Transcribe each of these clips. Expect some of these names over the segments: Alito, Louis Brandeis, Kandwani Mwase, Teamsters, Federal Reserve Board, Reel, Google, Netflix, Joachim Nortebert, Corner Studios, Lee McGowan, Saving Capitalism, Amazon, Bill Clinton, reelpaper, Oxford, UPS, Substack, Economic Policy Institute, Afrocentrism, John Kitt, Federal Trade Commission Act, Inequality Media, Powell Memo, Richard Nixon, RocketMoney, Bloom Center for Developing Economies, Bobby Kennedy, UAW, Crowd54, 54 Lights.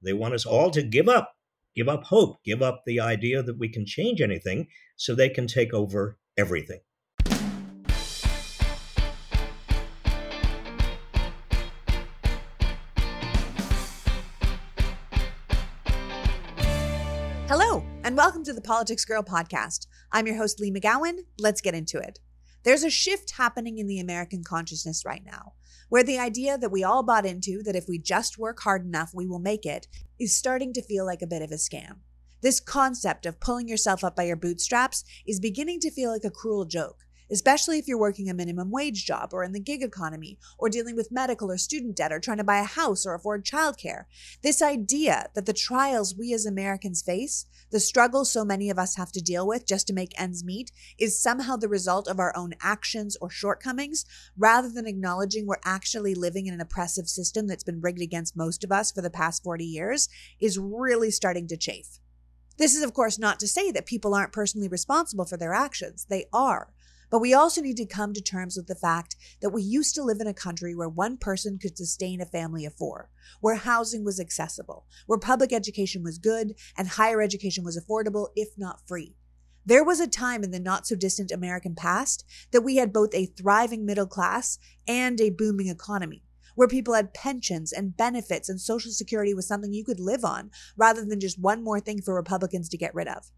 They want us all to give up hope, give up the idea that we can change anything so they can take over everything. Hello, and welcome to the Politics Girl podcast. I'm your host, Lee McGowan. Let's get into it. There's a shift happening in the American consciousness right now, where the idea that we all bought into, that if we just work hard enough, we will make it, is starting to feel like a bit of a scam. This concept of pulling yourself up by your bootstraps is beginning to feel like a cruel joke, especially if you're working a minimum wage job or in the gig economy or dealing with medical or student debt or trying to buy a house or afford childcare. This idea that the trials we as Americans face, the struggle so many of us have to deal with just to make ends meet, is somehow the result of our own actions or shortcomings, rather than acknowledging we're actually living in an oppressive system that's been rigged against most of us for the past 40 years, is really starting to chafe. This is, of course, not to say that people aren't personally responsible for their actions. They are. But we also need to come to terms with the fact that we used to live in a country where one person could sustain a family of four, where housing was accessible, where public education was good, and higher education was affordable, if not free. There was a time in the not-so-distant American past that we had both a thriving middle class and a booming economy, where people had pensions and benefits and Social Security was something you could live on, rather than just one more thing for Republicans to get rid of.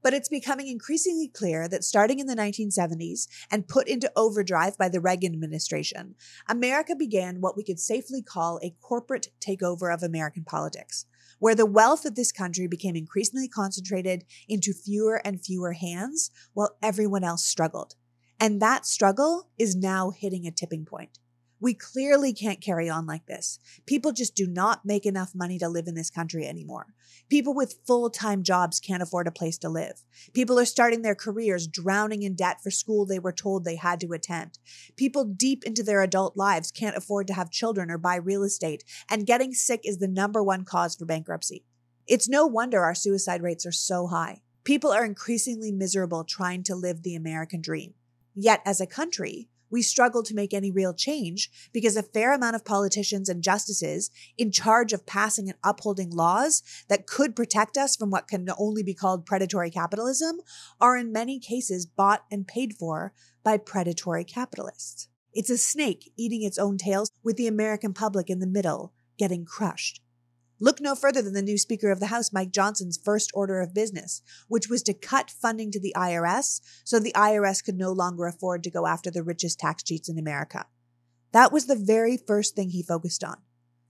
But it's becoming increasingly clear that starting in the 1970s and put into overdrive by the Reagan administration, America began what we could safely call a corporate takeover of American politics, where the wealth of this country became increasingly concentrated into fewer and fewer hands while everyone else struggled. And that struggle is now hitting a tipping point. We clearly can't carry on like this. People just do not make enough money to live in this country anymore. People with full-time jobs can't afford a place to live. People are starting their careers drowning in debt for school they were told they had to attend. People deep into their adult lives can't afford to have children or buy real estate, and getting sick is the number one cause for bankruptcy. It's no wonder our suicide rates are so high. People are increasingly miserable trying to live the American dream. Yet as a country, we struggle to make any real change because a fair amount of politicians and justices in charge of passing and upholding laws that could protect us from what can only be called predatory capitalism are in many cases bought and paid for by predatory capitalists. It's a snake eating its own tails with the American public in the middle getting crushed. Look no further than the new Speaker of the House, Mike Johnson's first order of business, which was to cut funding to the IRS so the IRS could no longer afford to go after the richest tax cheats in America. That was the very first thing he focused on.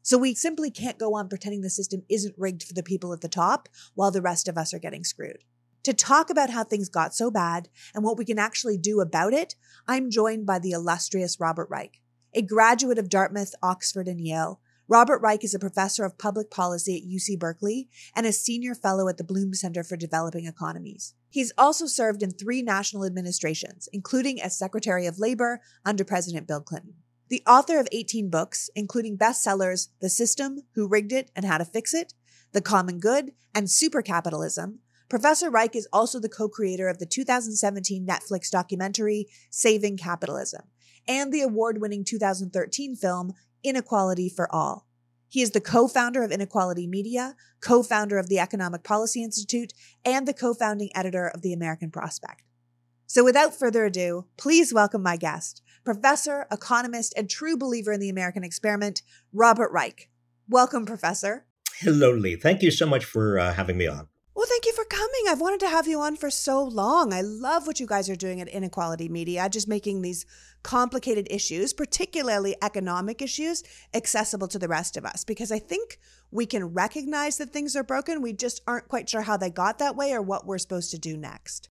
So we simply can't go on pretending the system isn't rigged for the people at the top while the rest of us are getting screwed. To talk about how things got so bad and what we can actually do about it, I'm joined by the illustrious Robert Reich, a graduate of Dartmouth, Oxford, and Yale. Robert Reich is a professor of public policy at UC Berkeley and a senior fellow at the Bloom Center for Developing Economies. He's also served in three national administrations, including as Secretary of Labor under President Bill Clinton. The author of 18 books, including bestsellers The System, Who Rigged It and How to Fix It, The Common Good, and Supercapitalism, Professor Reich is also the co-creator of the 2017 Netflix documentary Saving Capitalism and the award-winning 2013 film Inequality for All. He is the co-founder of Inequality Media, co-founder of the Economic Policy Institute, and the co-founding editor of The American Prospect. So without further ado, please welcome my guest, professor, economist, and true believer in the American experiment, Robert Reich. Welcome, Professor. Hello, Lee. Thank you so much for having me on. Well, thank you for coming. I've wanted to have you on for so long. I love what you guys are doing at Inequality Media, just making these complicated issues, particularly economic issues, accessible to the rest of us, because I think we can recognize that things are broken. We just aren't quite sure how they got that way or what we're supposed to do next.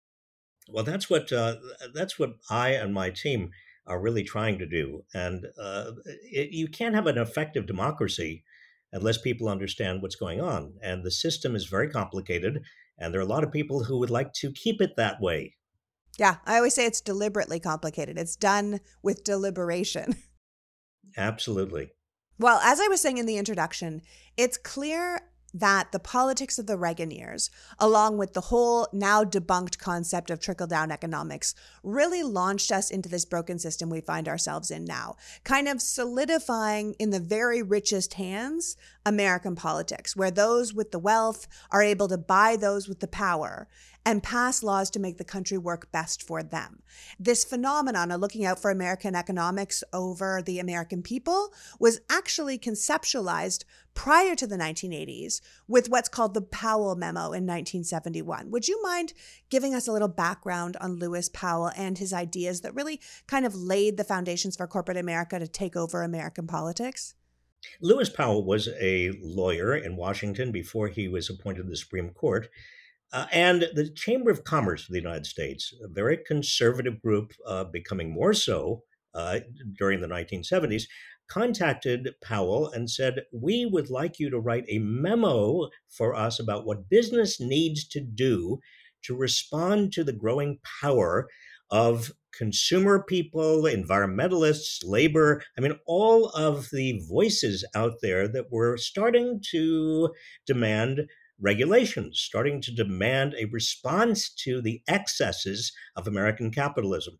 Well, that's what I and my team are really trying to do. And you can't have an effective democracy unless people understand what's going on. And the system is very complicated, and there are a lot of people who would like to keep it that way. Yeah, I always say it's deliberately complicated. It's done with deliberation. Absolutely. Well, as I was saying in the introduction, it's clear that the politics of the Reagan years, along with the whole now debunked concept of trickle-down economics, really launched us into this broken system we find ourselves in now, kind of solidifying in the very richest hands American politics, where those with the wealth are able to buy those with the power and pass laws to make the country work best for them. This phenomenon of looking out for American economics over the American people was actually conceptualized prior to the 1980s with what's called the Powell Memo in 1971. Would you mind giving us a little background on Lewis Powell and his ideas that really kind of laid the foundations for corporate America to take over American politics? Lewis Powell was a lawyer in Washington before he was appointed to the Supreme Court. And the Chamber of Commerce of the United States, a very conservative group, becoming more so during the 1970s, contacted Powell and said, "We would like you to write a memo for us about what business needs to do to respond to the growing power of consumer people, environmentalists, labor," I mean, all of the voices out there that were starting to demand regulations, starting to demand a response to the excesses of American capitalism.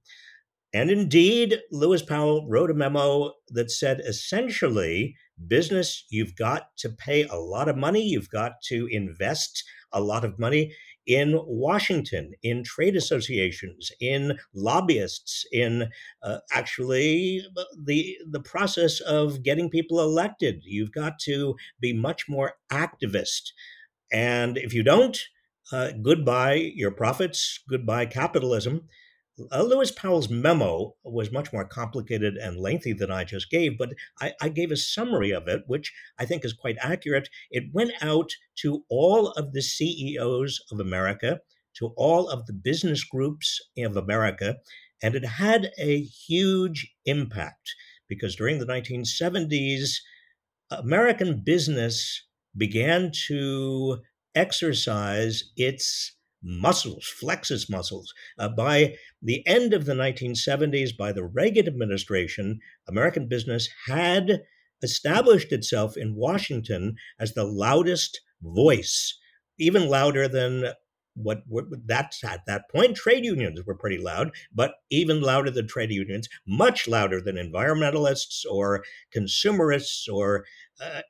And indeed, Lewis Powell wrote a memo that said, essentially, business, you've got to pay a lot of money. You've got to invest a lot of money in Washington, in trade associations, in lobbyists, in actually the process of getting people elected. You've got to be much more activist. And if you don't, goodbye your profits, goodbye capitalism. Lewis Powell's memo was much more complicated and lengthy than I just gave, but I gave a summary of it, which I think is quite accurate. It went out to all of the CEOs of America, to all of the business groups of America, and it had a huge impact because during the 1970s, American business began to exercise its muscles, flex its muscles. By the end of the 1970s, by the Reagan administration, American business had established itself in Washington as the loudest voice, even louder than what that's at that point. Trade unions were pretty loud, but even louder than trade unions, much louder than environmentalists or consumerists or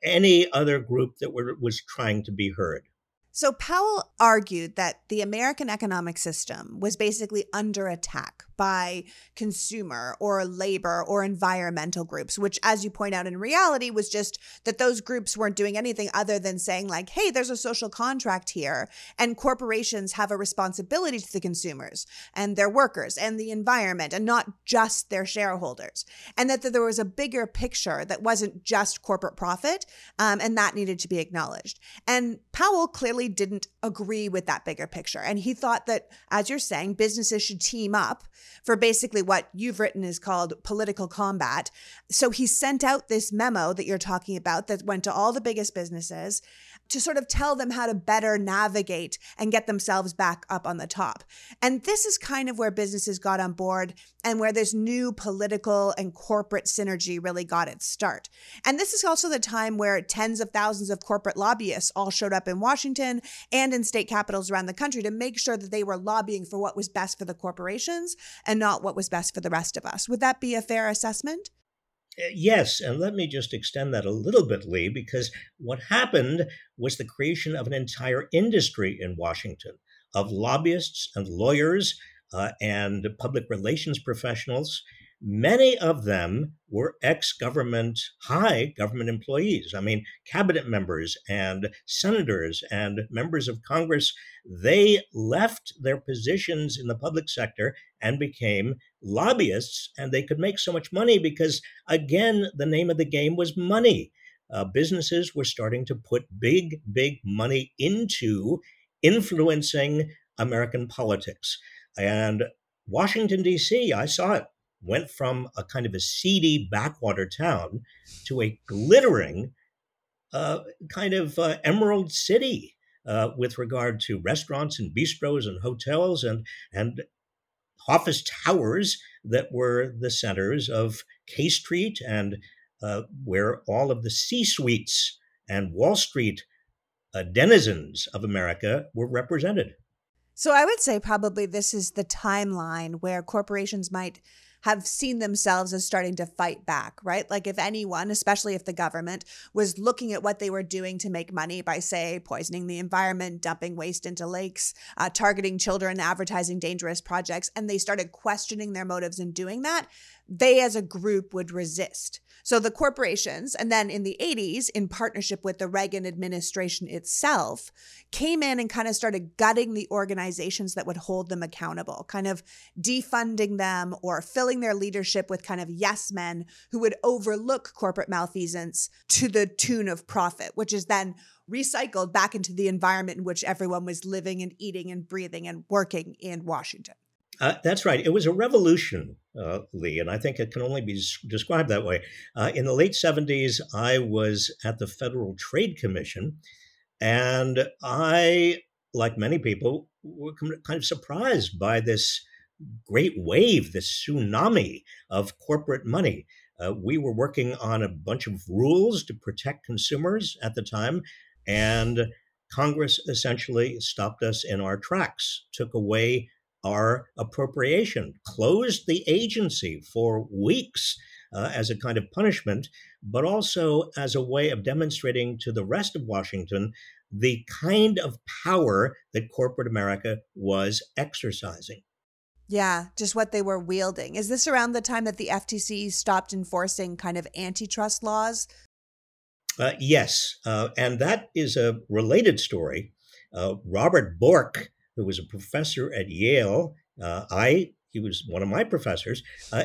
any other group that was trying to be heard. So Powell argued that the American economic system was basically under attack by consumer or labor or environmental groups, which, as you point out, in reality was just that those groups weren't doing anything other than saying, like, hey, there's a social contract here, and corporations have a responsibility to the consumers and their workers and the environment and not just their shareholders, and that there was a bigger picture that wasn't just corporate profit, and that needed to be acknowledged. And Powell clearly didn't agree with that bigger picture. And he thought that, as you're saying, businesses should team up for basically what you've written is called political combat. So he sent out this memo that you're talking about that went to all the biggest businesses to sort of tell them how to better navigate and get themselves back up on the top. And this is kind of where businesses got on board and where this new political and corporate synergy really got its start. And this is also the time where tens of thousands of corporate lobbyists all showed up in Washington and in state capitals around the country to make sure that they were lobbying for what was best for the corporations and not what was best for the rest of us. Would that be a fair assessment? Yes, and let me just extend that a little bit, Lee, because what happened was the creation of an entire industry in Washington of lobbyists and lawyers and public relations professionals. Many of them were ex-government, high government employees. I mean, cabinet members and senators and members of Congress, they left their positions in the public sector and became lobbyists, and they could make so much money because, again, the name of the game was money. Businesses were starting to put big, big money into influencing American politics. And Washington, D.C., I saw it, went from a kind of a seedy backwater town to a glittering kind of emerald city with regard to restaurants and bistros and hotels and office towers that were the centers of K Street and where all of the C-suites and Wall Street denizens of America were represented. So I would say probably this is the timeline where corporations might have seen themselves as starting to fight back, right? Like if anyone, especially if the government, was looking at what they were doing to make money by, say, poisoning the environment, dumping waste into lakes, targeting children, advertising dangerous projects, and they started questioning their motives in doing that, they as a group would resist. So the corporations, and then in the 80s, in partnership with the Reagan administration itself, came in and kind of started gutting the organizations that would hold them accountable, kind of defunding them or filling their leadership with kind of yes men who would overlook corporate malfeasance to the tune of profit, which is then recycled back into the environment in which everyone was living and eating and breathing and working in Washington. That's right. It was a revolution, Lee, and I think it can only be described that way. In the late 70s, I was at the Federal Trade Commission, and I, like many people, were kind of surprised by this great wave, this tsunami of corporate money. We were working on a bunch of rules to protect consumers at the time, and Congress essentially stopped us in our tracks, took away our appropriation, closed the agency for weeks as a kind of punishment, but also as a way of demonstrating to the rest of Washington the kind of power that corporate America was exercising. Yeah, just what they were wielding. Is this around the time that the FTC stopped enforcing kind of antitrust laws? Yes, and that is a related story. Robert Bork, who was a professor at Yale, he was one of my professors,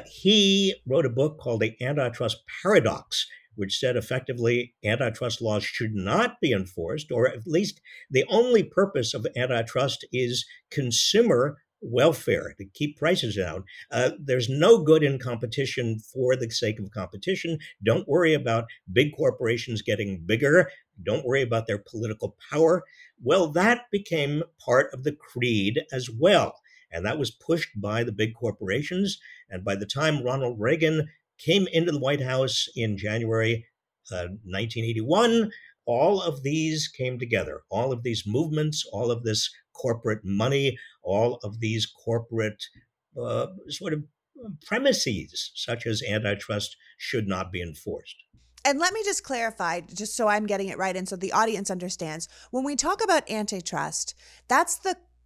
he wrote a book called The Antitrust Paradox, which said effectively antitrust laws should not be enforced, or at least the only purpose of antitrust is consumer welfare, to keep prices down. There's no good in competition for the sake of competition. Don't worry about big corporations getting bigger. Don't worry about their political power. Well, that became part of the creed as well. And that was pushed by the big corporations. And by the time Ronald Reagan came into the White House in January 1981, all of these came together, all of these movements, all of this corporate money, all of these corporate sort of premises, such as antitrust should not be enforced. And let me just clarify, just so I'm getting it right and so the audience understands, when we talk about antitrust, that's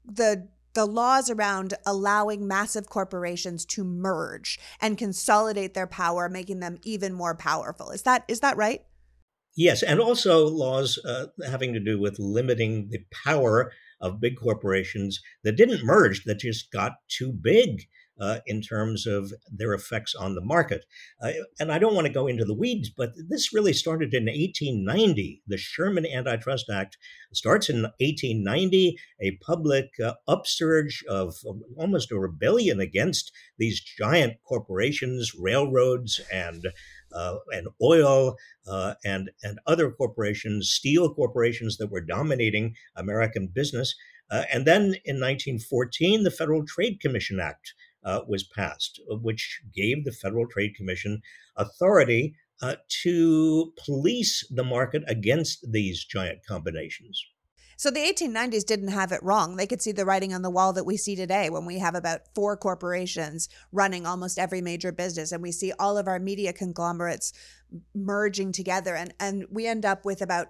the laws around allowing massive corporations to merge and consolidate their power, making them even more powerful. Is that right? Yes, and also laws having to do with limiting the power of big corporations that didn't merge, that just got too big in terms of their effects on the market. And I don't want to go into the weeds, but this really started in 1890. The Sherman Antitrust Act starts in 1890, a public upsurge of almost a rebellion against these giant corporations, railroads and oil and other corporations, steel corporations that were dominating American business. And then in 1914, the Federal Trade Commission Act was passed, which gave the Federal Trade Commission authority to police the market against these giant combinations. So the 1890s didn't have it wrong. They could see the writing on the wall that we see today when we have about 4 corporations running almost every major business, and we see all of our media conglomerates merging together, and we end up with about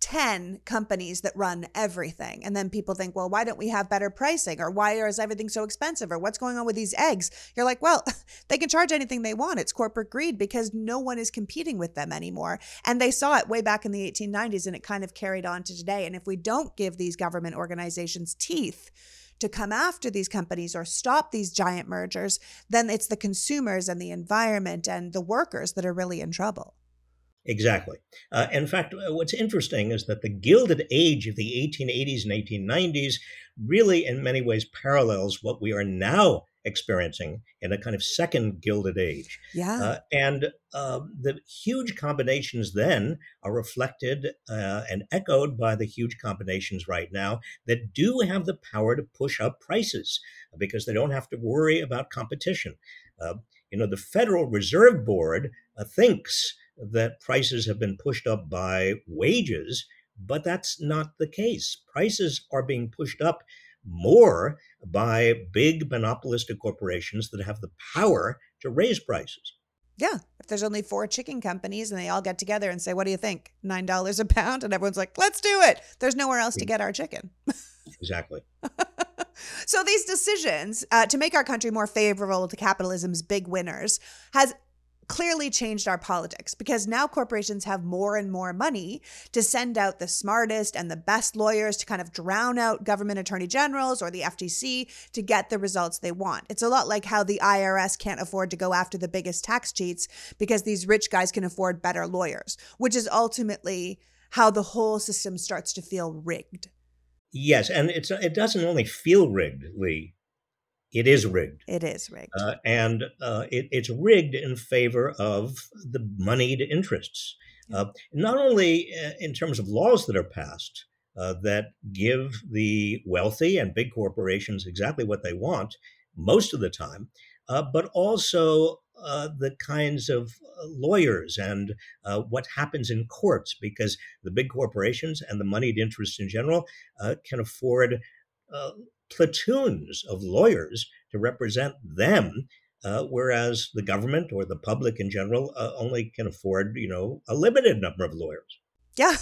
10 companies that run everything. And then people think, well, why don't we have better pricing? Or why is everything so expensive? Or what's going on with these eggs? You're like, well, they can charge anything they want. It's corporate greed because no one is competing with them anymore. And they saw it way back in the 1890s, and it kind of carried on to today. And if we don't give these government organizations teeth to come after these companies or stop these giant mergers, then it's the consumers and the environment and the workers that are really in trouble. Exactly. In fact, what's interesting is that the Gilded Age of the 1880s and 1890s really in many ways parallels what we are now experiencing in a kind of second Gilded Age. Yeah. And the huge combinations then are reflected and echoed by the huge combinations right now that do have the power to push up prices because they don't have to worry about competition. The Federal Reserve Board thinks that prices have been pushed up by wages, But that's not the case. Prices are being pushed up more by big monopolistic corporations that have the power to raise prices. Yeah. If there's only four chicken companies and they all get together and say, what do you think? $9 a pound? And everyone's like, let's do it. There's nowhere else to get our chicken. Exactly. So these decisions to make our country more favorable to capitalism's big winners has clearly changed our politics, because now corporations have more and more money to send out the smartest and the best lawyers to kind of drown out government attorney generals or the FTC to get the results they want. It's a lot like how the IRS can't afford to go after the biggest tax cheats because these rich guys can afford better lawyers, which is ultimately how the whole system starts to feel rigged. Yes, and it doesn't only feel rigged, Lee. It is rigged. It is rigged. And it's rigged in favor of the moneyed interests, not only in terms of laws that are passed that give the wealthy and big corporations exactly what they want most of the time, but also the kinds of lawyers and what happens in courts, because the big corporations and the moneyed interests in general can afford platoons of lawyers to represent them, whereas the government or the public in general only can afford, a limited number of lawyers. Yeah.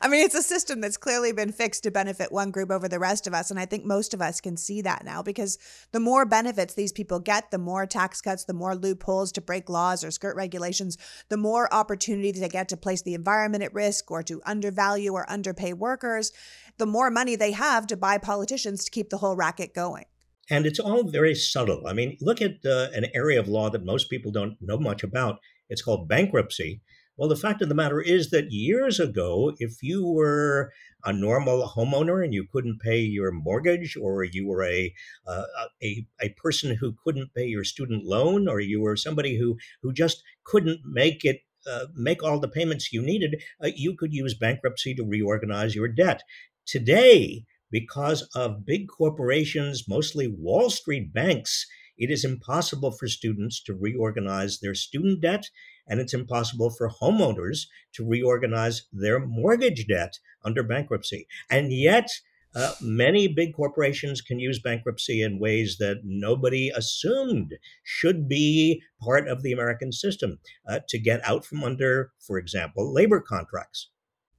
I mean, it's a system that's clearly been fixed to benefit one group over the rest of us. And I think most of us can see that now, because the more benefits these people get, the more tax cuts, the more loopholes to break laws or skirt regulations, the more opportunities they get to place the environment at risk or to undervalue or underpay workers, the more money they have to buy politicians to keep the whole racket going. And it's all very subtle. I mean, look at an area of law that most people don't know much about. It's called bankruptcy. Well, the fact of the matter is that years ago, if you were a normal homeowner and you couldn't pay your mortgage, or you were a person who couldn't pay your student loan, or you were somebody who just couldn't make all the payments you needed, you could use bankruptcy to reorganize your debt. Today, because of big corporations, mostly Wall Street banks, it is impossible for students to reorganize their student debt, and it's impossible for homeowners to reorganize their mortgage debt under bankruptcy. And yet, many big corporations can use bankruptcy in ways that nobody assumed should be part of the American system, to get out from under, for example, labor contracts.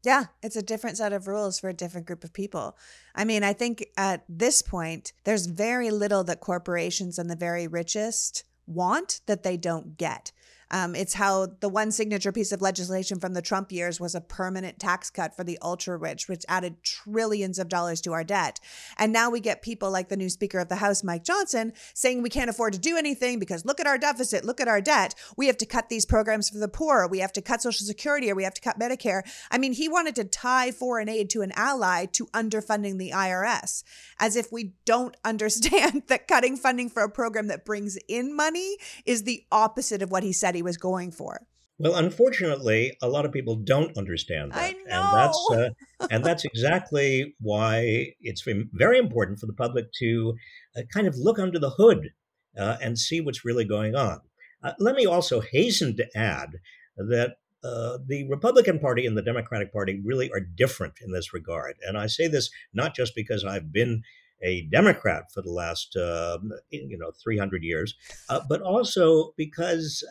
Yeah, it's a different set of rules for a different group of people. I mean, I think at this point, there's very little that corporations and the very richest want that they don't get. It's how the one signature piece of legislation from the Trump years was a permanent tax cut for the ultra-rich, which added trillions of dollars to our debt. And now we get people like the new Speaker of the House, Mike Johnson, saying we can't afford to do anything because look at our deficit, look at our debt. We have to cut these programs for the poor. We have to cut Social Security, or we have to cut Medicare. I mean, he wanted to tie foreign aid to an ally to underfunding the IRS, as if we don't understand that cutting funding for a program that brings in money is the opposite of what he said he was going for. Well, unfortunately, a lot of people don't understand that. I know. And that's exactly why it's very important for the public to kind of look under the hood and see what's really going on. Let me also hasten to add that the Republican Party and the Democratic Party really are different in this regard. And I say this not just because I've been a Democrat for the last, 300 years, but also because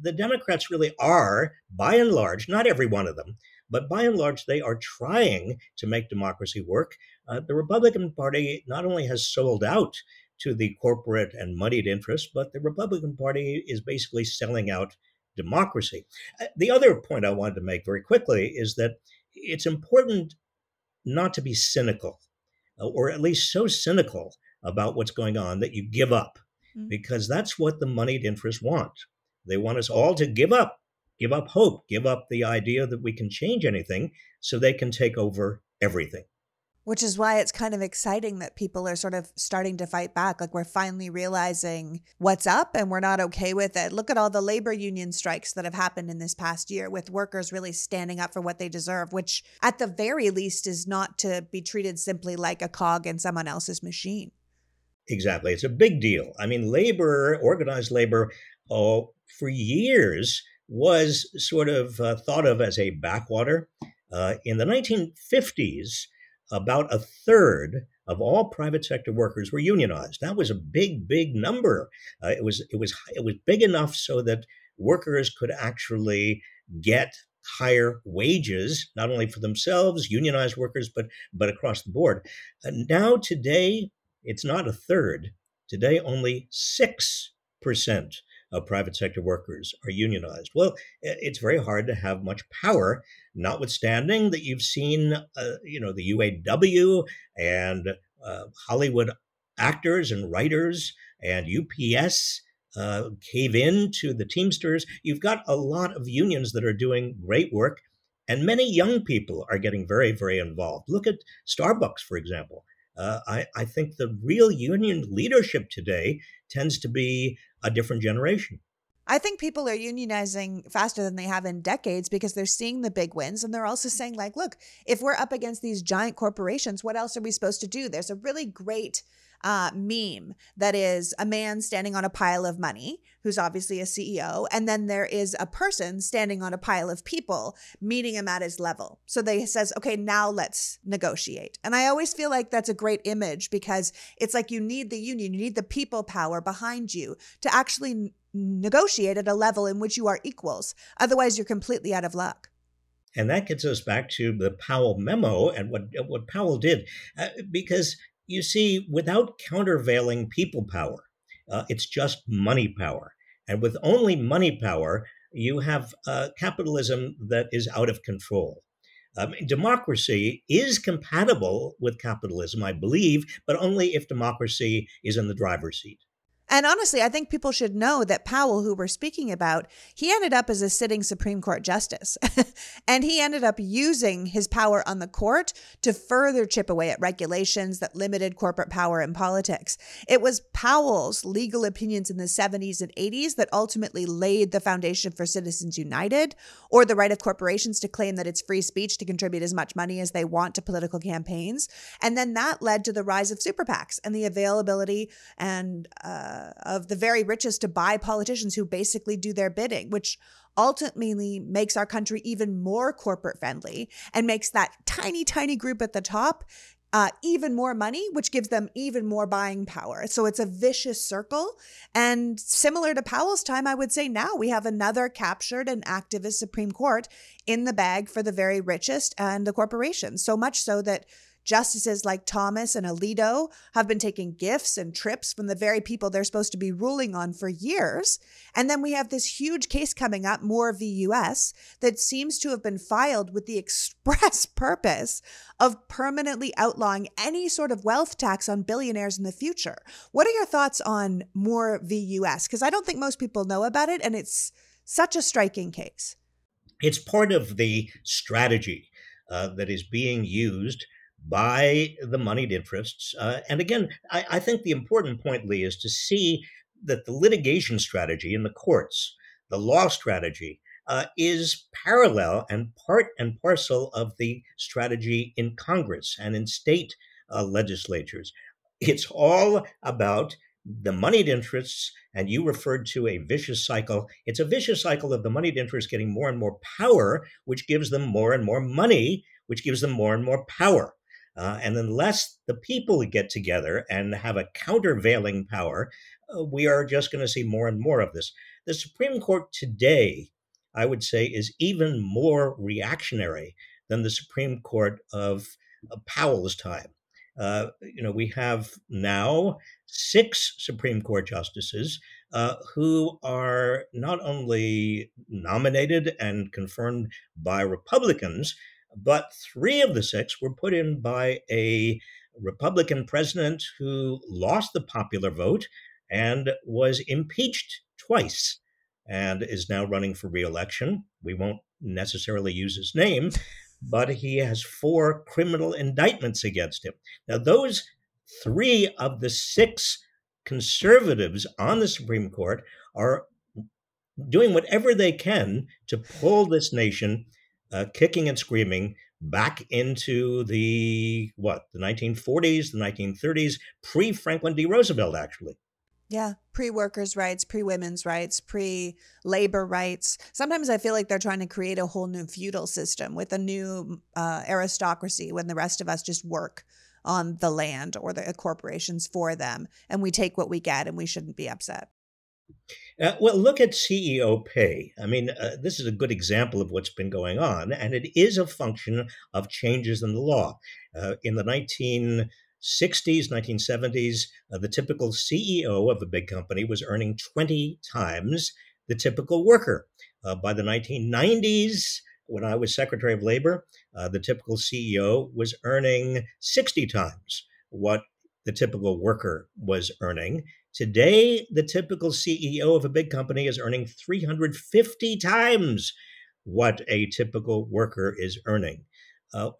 the Democrats really are, by and large, not every one of them, but by and large, they are trying to make democracy work. The Republican Party not only has sold out to the corporate and moneyed interests, but the Republican Party is basically selling out democracy. The other point I wanted to make very quickly is that it's important not to be cynical, or at least so cynical about what's going on that you give up, because that's what the moneyed interests want. They want us all to give up hope, give up the idea that we can change anything so they can take over everything. Which is why it's kind of exciting that people are sort of starting to fight back. Like, we're finally realizing what's up and we're not okay with it. Look at all the labor union strikes that have happened in this past year, with workers really standing up for what they deserve, which at the very least is not to be treated simply like a cog in someone else's machine. Exactly. It's a big deal. I mean, labor, organized labor, for years was sort of thought of as a backwater. In the 1950s, about a third of all private sector workers were unionized. That was a big, big number. It was big enough so that workers could actually get higher wages, not only for themselves, unionized workers, but across the board. Now, today, it's not a third. Today, only 6% of private sector workers are unionized. Well, it's very hard to have much power, notwithstanding that you've seen, the UAW and Hollywood actors and writers and UPS cave in to the Teamsters. You've got a lot of unions that are doing great work, and many young people are getting very, very involved. Look at Starbucks, for example. I think the real union leadership today tends to be a different generation. I think people are unionizing faster than they have in decades because they're seeing the big wins. And they're also saying, like, look, if we're up against these giant corporations, what else are we supposed to do? There's a really great meme that is a man standing on a pile of money, who's obviously a CEO, and then there is a person standing on a pile of people meeting him at his level. So they says, okay, now let's negotiate. And I always feel like that's a great image because it's like you need the union, you need the people power behind you to actually negotiate at a level in which you are equals. Otherwise, you're completely out of luck. And that gets us back to the Powell Memo and what Powell did, because you see, without countervailing people power, it's just money power. And with only money power, you have capitalism that is out of control. Democracy is compatible with capitalism, I believe, but only if democracy is in the driver's seat. And honestly, I think people should know that Powell, who we're speaking about, he ended up as a sitting Supreme Court justice. And he ended up using his power on the court to further chip away at regulations that limited corporate power in politics. It was Powell's legal opinions in the 70s and 80s that ultimately laid the foundation for Citizens United, or the right of corporations to claim that it's free speech to contribute as much money as they want to political campaigns. And then that led to the rise of super PACs and the availability and of the very richest to buy politicians who basically do their bidding, which ultimately makes our country even more corporate friendly and makes that tiny, tiny group at the top even more money, which gives them even more buying power. So it's a vicious circle. And similar to Powell's time, I would say now we have another captured and activist Supreme Court in the bag for the very richest and the corporations, so much so that justices like Thomas and Alito have been taking gifts and trips from the very people they're supposed to be ruling on for years. And then we have this huge case coming up, Moore v. U.S., that seems to have been filed with the express purpose of permanently outlawing any sort of wealth tax on billionaires in the future. What are your thoughts on Moore v. U.S.? Because I don't think most people know about it, and it's such a striking case. It's part of the strategy that is being used by the moneyed interests. And again, I think the important point, Lee, is to see that the litigation strategy in the courts, the law strategy, is parallel and part and parcel of the strategy in Congress and in state legislatures. It's all about the moneyed interests, and you referred to a vicious cycle. It's a vicious cycle of the moneyed interests getting more and more power, which gives them more and more money, which gives them more and more power. And unless the people get together and have a countervailing power, we are just going to see more and more of this. The Supreme Court today, I would say, is even more reactionary than the Supreme Court of Powell's time. We have now 6 Supreme Court justices who are not only nominated and confirmed by Republicans, but 3 of the 6 were put in by a Republican president who lost the popular vote and was impeached twice and is now running for re-election. We won't necessarily use his name, but he has 4 criminal indictments against him. Now, those 3 of the 6 conservatives on the Supreme Court are doing whatever they can to pull this nation kicking and screaming back into the 1940s, the 1930s, pre-Franklin D. Roosevelt, actually. Yeah, pre-workers' rights, pre-women's rights, pre-labor rights. Sometimes I feel like they're trying to create a whole new feudal system with a new aristocracy when the rest of us just work on the land or the corporations for them, and we take what we get and we shouldn't be upset. Well, look at CEO pay. I mean, this is a good example of what's been going on, and it is a function of changes in the law. In the 1960s, 1970s, the typical CEO of a big company was earning 20 times the typical worker. By the 1990s, when I was Secretary of Labor, the typical CEO was earning 60 times what the typical worker was earning. Today, the typical CEO of a big company is earning 350 times what a typical worker is earning.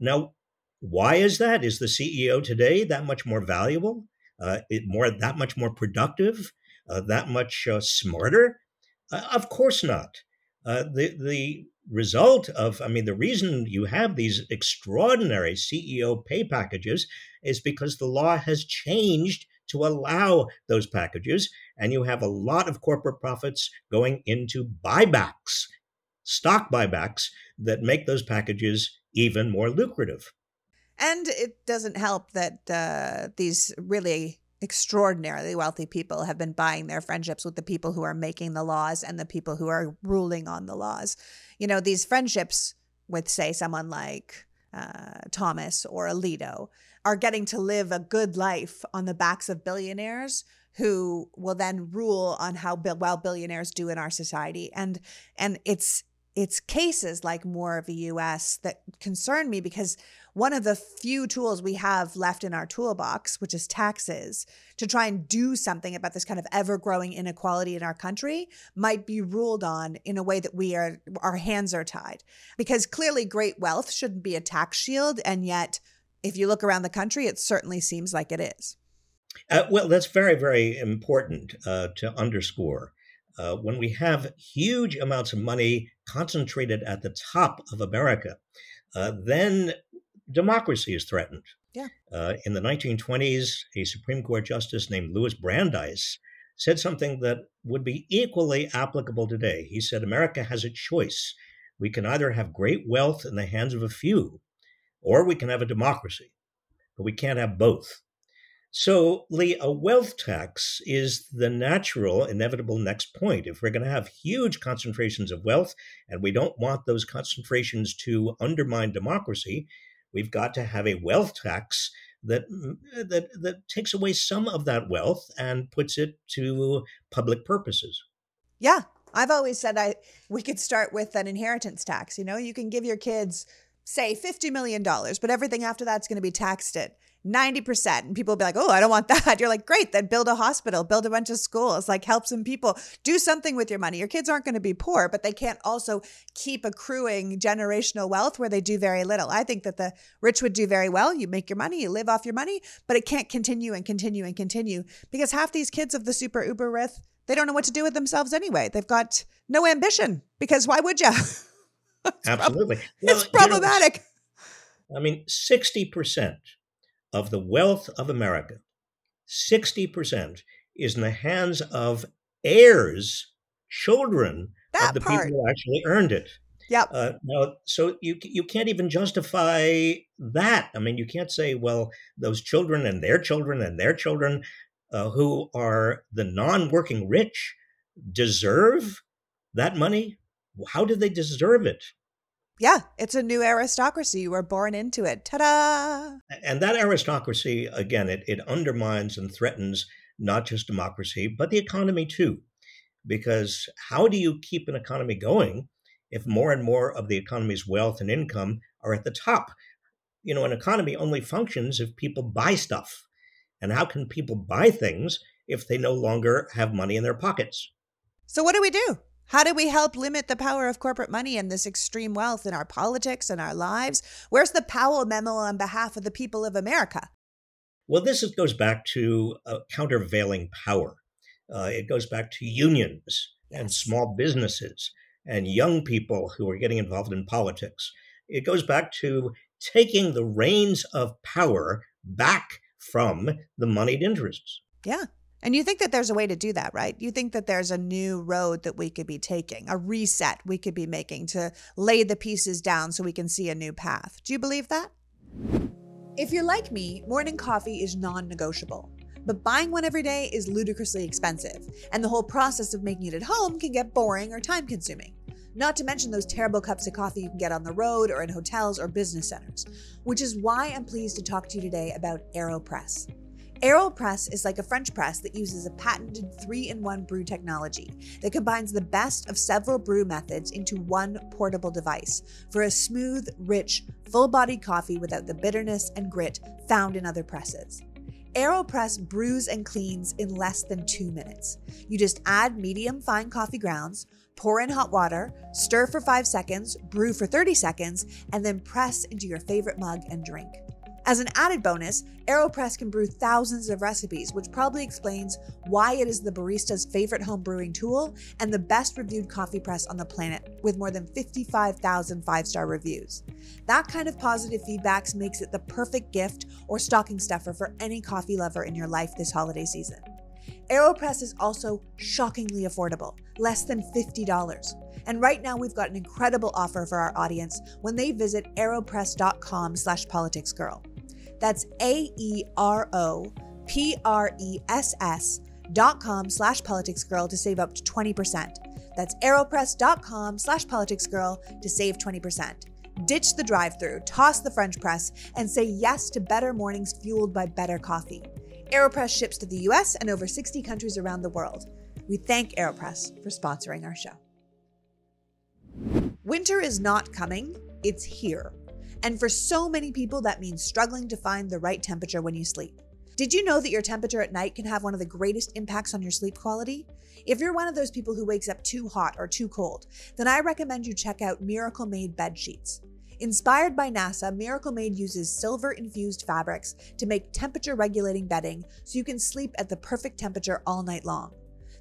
Now, why is that? Is the CEO today that much more valuable, that much more productive, that much smarter? Of course not. The result of, the reason you have these extraordinary CEO pay packages is because the law has changed to allow those packages, and you have a lot of corporate profits going into buybacks, stock buybacks, that make those packages even more lucrative. And it doesn't help that these really extraordinarily wealthy people have been buying their friendships with the people who are making the laws and the people who are ruling on the laws. You know, these friendships with, say, someone like Thomas or Alito are getting to live a good life on the backs of billionaires who will then rule on how well billionaires do in our society. And it's cases like Moore v. U.S. that concern me, because one of the few tools we have left in our toolbox, which is taxes, to try and do something about this kind of ever-growing inequality in our country, might be ruled on in a way that our hands are tied. Because clearly great wealth shouldn't be a tax shield, and yet if you look around the country, it certainly seems like it is. Well, that's very, very important to underscore. When we have huge amounts of money concentrated at the top of America, then democracy is threatened. Yeah. In the 1920s, a Supreme Court justice named Louis Brandeis said something that would be equally applicable today. He said, America has a choice. We can either have great wealth in the hands of a few, or we can have a democracy, but we can't have both. So, Lee, a wealth tax is the natural, inevitable next point. If we're going to have huge concentrations of wealth, and we don't want those concentrations to undermine democracy, we've got to have a wealth tax that takes away some of that wealth and puts it to public purposes. Yeah, I've always said we could start with an inheritance tax. You know, you can give your kids, say, $50 million, but everything after that's going to be taxed at 90%. And people will be like, oh, I don't want that. You're like, great, then build a hospital, build a bunch of schools, like help some people, do something with your money. Your kids aren't going to be poor, but they can't also keep accruing generational wealth where they do very little. I think that the rich would do very well. You make your money, you live off your money, but it can't continue and continue and continue, because half these kids of the super uber rich, they don't know what to do with themselves anyway. They've got no ambition, because why would you? Absolutely. It's problematic. You know, 60% of the wealth of America, 60% is in the hands of heirs, children of the people who actually earned it. Yep. Now, so you can't even justify that. I mean, you can't say, well, those children and their children and their children who are the non-working rich deserve that money. How do they deserve it? Yeah, it's a new aristocracy. You were born into it. Ta-da! And that aristocracy, again, it undermines and threatens not just democracy, but the economy too. Because how do you keep an economy going if more and more of the economy's wealth and income are at the top? You know, an economy only functions if people buy stuff. And how can people buy things if they no longer have money in their pockets? So what do we do? How do we help limit the power of corporate money and this extreme wealth in our politics and our lives? Where's the Powell Memo on behalf of the people of America? Well, this goes back to countervailing power. It goes back to unions and small businesses and young people who are getting involved in politics. It goes back to taking the reins of power back from the moneyed interests. Yeah. And you think that there's a way to do that, right? You think that there's a new road that we could be taking, a reset we could be making to lay the pieces down so we can see a new path. Do you believe that? If you're like me, morning coffee is non-negotiable. But buying one every day is ludicrously expensive, and the whole process of making it at home can get boring or time-consuming. Not to mention those terrible cups of coffee you can get on the road or in hotels or business centers, which is why I'm pleased to talk to you today about AeroPress. AeroPress is like a French press that uses a patented 3-in-1 brew technology that combines the best of several brew methods into one portable device for a smooth, rich, full-bodied coffee without the bitterness and grit found in other presses. AeroPress brews and cleans in less than 2 minutes. You just add medium fine coffee grounds, pour in hot water, stir for 5 seconds, brew for 30 seconds, and then press into your favorite mug and drink. As an added bonus, AeroPress can brew thousands of recipes, which probably explains why it is the barista's favorite home brewing tool and the best reviewed coffee press on the planet, with more than 55,000 five-star reviews. That kind of positive feedback makes it the perfect gift or stocking stuffer for any coffee lover in your life this holiday season. AeroPress is also shockingly affordable, less than $50. And right now we've got an incredible offer for our audience when they visit aeropress.com/politicsgirl. That's AeroPress.com/politicsgirl to save up to 20%. That's aeropress.com/politicsgirl to save 20%. Ditch the drive-thru, toss the French press, and say yes to better mornings fueled by better coffee. AeroPress ships to the US and over 60 countries around the world. We thank AeroPress for sponsoring our show. Winter is not coming, it's here. And for so many people, that means struggling to find the right temperature when you sleep. Did you know that your temperature at night can have one of the greatest impacts on your sleep quality? If you're one of those people who wakes up too hot or too cold, then I recommend you check out Miracle Made bed sheets. Inspired by NASA, Miracle Made uses silver-infused fabrics to make temperature-regulating bedding so you can sleep at the perfect temperature all night long.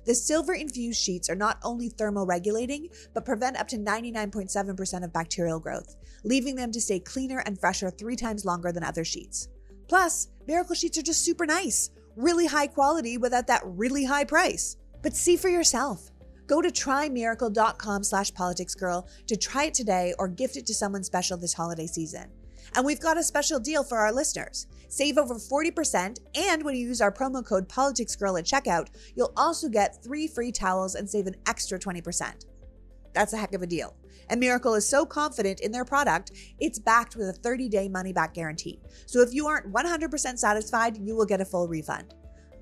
The silver-infused sheets are not only thermoregulating, but prevent up to 99.7% of bacterial growth, leaving them to stay cleaner and fresher 3 times longer than other sheets. Plus, Miracle sheets are just super nice, really high quality without that really high price. But see for yourself. Go to trymiracle.com/politicsgirl to try it today or gift it to someone special this holiday season. And we've got a special deal for our listeners. Save over 40%, and when you use our promo code PoliticsGirl at checkout, you'll also get 3 free towels and save an extra 20%. That's a heck of a deal. And Miracle is so confident in their product, it's backed with a 30-day money-back guarantee. So if you aren't 100% satisfied, you will get a full refund.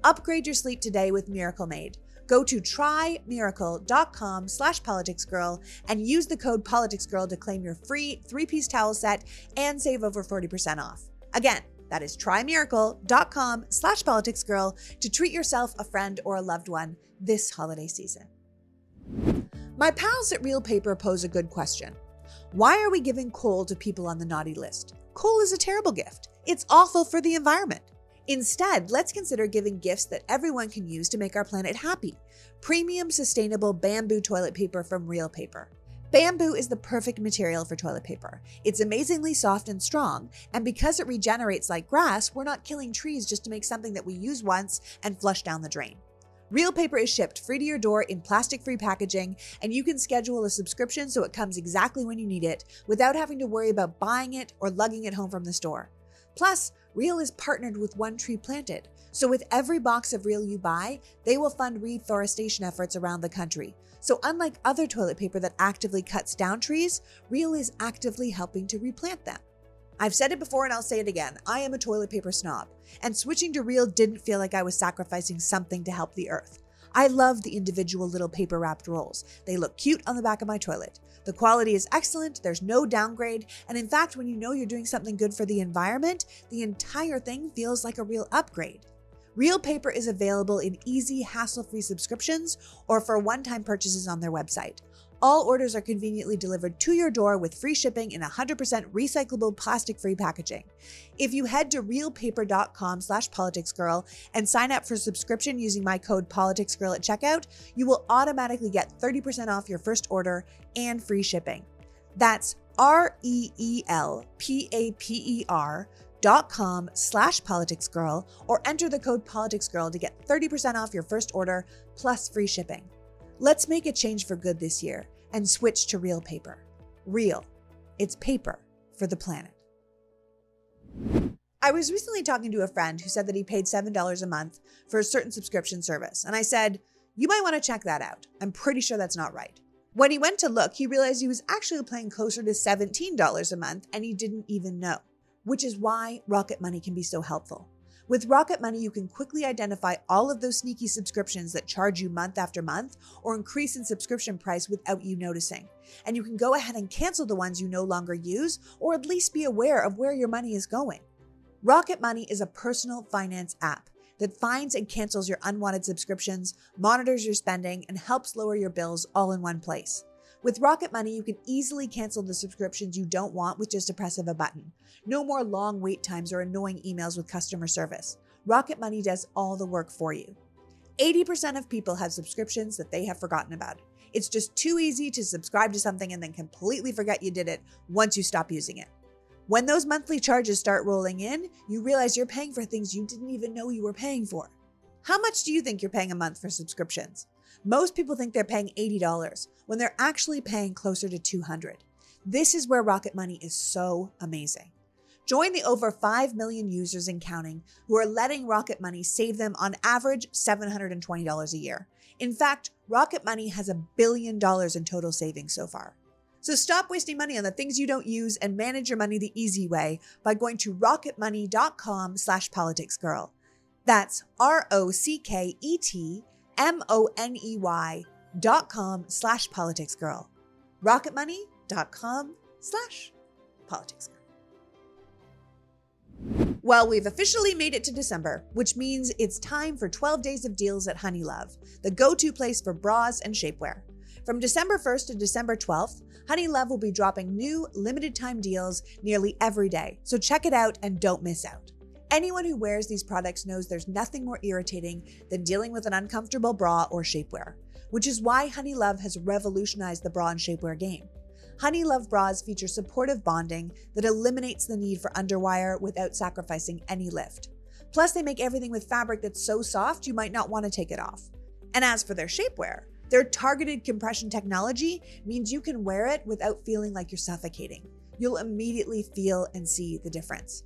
Upgrade your sleep today with Miracle Made. Go to trymiracle.com/politicsgirl and use the code politicsgirl to claim your free 3-piece towel set and save over 40% off. Again, that is trymiracle.com/politicsgirl to treat yourself, a friend, or a loved one this holiday season. My pals at Real Paper pose a good question. Why are we giving coal to people on the naughty list? Coal is a terrible gift. It's awful for the environment. Instead, let's consider giving gifts that everyone can use to make our planet happy. Premium sustainable bamboo toilet paper from Reel Paper. Bamboo is the perfect material for toilet paper. It's amazingly soft and strong, and because it regenerates like grass, we're not killing trees just to make something that we use once and flush down the drain. Reel Paper is shipped free to your door in plastic-free packaging, and you can schedule a subscription so it comes exactly when you need it without having to worry about buying it or lugging it home from the store. Plus, Reel is partnered with One Tree Planted, so with every box of Reel you buy, they will fund reforestation efforts around the country. So unlike other toilet paper that actively cuts down trees, Reel is actively helping to replant them. I've said it before and I'll say it again, I am a toilet paper snob, and switching to Reel didn't feel like I was sacrificing something to help the earth. I love the individual little paper-wrapped rolls. They look cute on the back of my toilet. The quality is excellent, there's no downgrade, and in fact, when you know you're doing something good for the environment, the entire thing feels like a real upgrade. Reel Paper is available in easy, hassle-free subscriptions or for one-time purchases on their website. All orders are conveniently delivered to your door with free shipping in 100% recyclable plastic-free packaging. If you head to realpaper.com/politicsgirl and sign up for subscription using my code politicsgirl at checkout, you will automatically get 30% off your first order and free shipping. That's REELPAPER Amazon.com/politicsgirl or enter the code politicsgirl to get 30% off your first order plus free shipping. Let's make a change for good this year and switch to real paper. Reel. It's paper for the planet. I was recently talking to a friend who said that he paid $7 a month for a certain subscription service. And I said, you might want to check that out. I'm pretty sure that's not right. When he went to look, he realized he was actually paying closer to $17 a month and he didn't even know, which is why Rocket Money can be so helpful. With Rocket Money, you can quickly identify all of those sneaky subscriptions that charge you month after month or increase in subscription price without you noticing. And you can go ahead and cancel the ones you no longer use, or at least be aware of where your money is going. Rocket Money is a personal finance app that finds and cancels your unwanted subscriptions, monitors your spending, and helps lower your bills all in one place. With Rocket Money, you can easily cancel the subscriptions you don't want with just a press of a button. No more long wait times or annoying emails with customer service. Rocket Money does all the work for you. 80% of people have subscriptions that they have forgotten about. It's just too easy to subscribe to something and then completely forget you did it once you stop using it. When those monthly charges start rolling in, you realize you're paying for things you didn't even know you were paying for. How much do you think you're paying a month for subscriptions? Most people think they're paying $80 when they're actually paying closer to $200. This is where Rocket Money is so amazing. Join the over 5 million users and counting who are letting Rocket Money save them on average $720 a year. In fact, Rocket Money has $1 billion in total savings so far. So stop wasting money on the things you don't use and manage your money the easy way by going to rocketmoney.com/politicsgirl. That's RocketMoney.com/politicsgirl. RocketMoney.com/politicsgirl. Well, we've officially made it to December, which means it's time for 12 days of deals at Honey Love, the go-to place for bras and shapewear. From December 1st to December 12th, Honey Love will be dropping new limited-time deals nearly every day, so check it out and don't miss out. Anyone who wears these products knows there's nothing more irritating than dealing with an uncomfortable bra or shapewear, which is why Honey Love has revolutionized the bra and shapewear game. Honey Love bras feature supportive bonding that eliminates the need for underwire without sacrificing any lift. Plus, they make everything with fabric that's so soft you might not want to take it off. And as for their shapewear, their targeted compression technology means you can wear it without feeling like you're suffocating. You'll immediately feel and see the difference.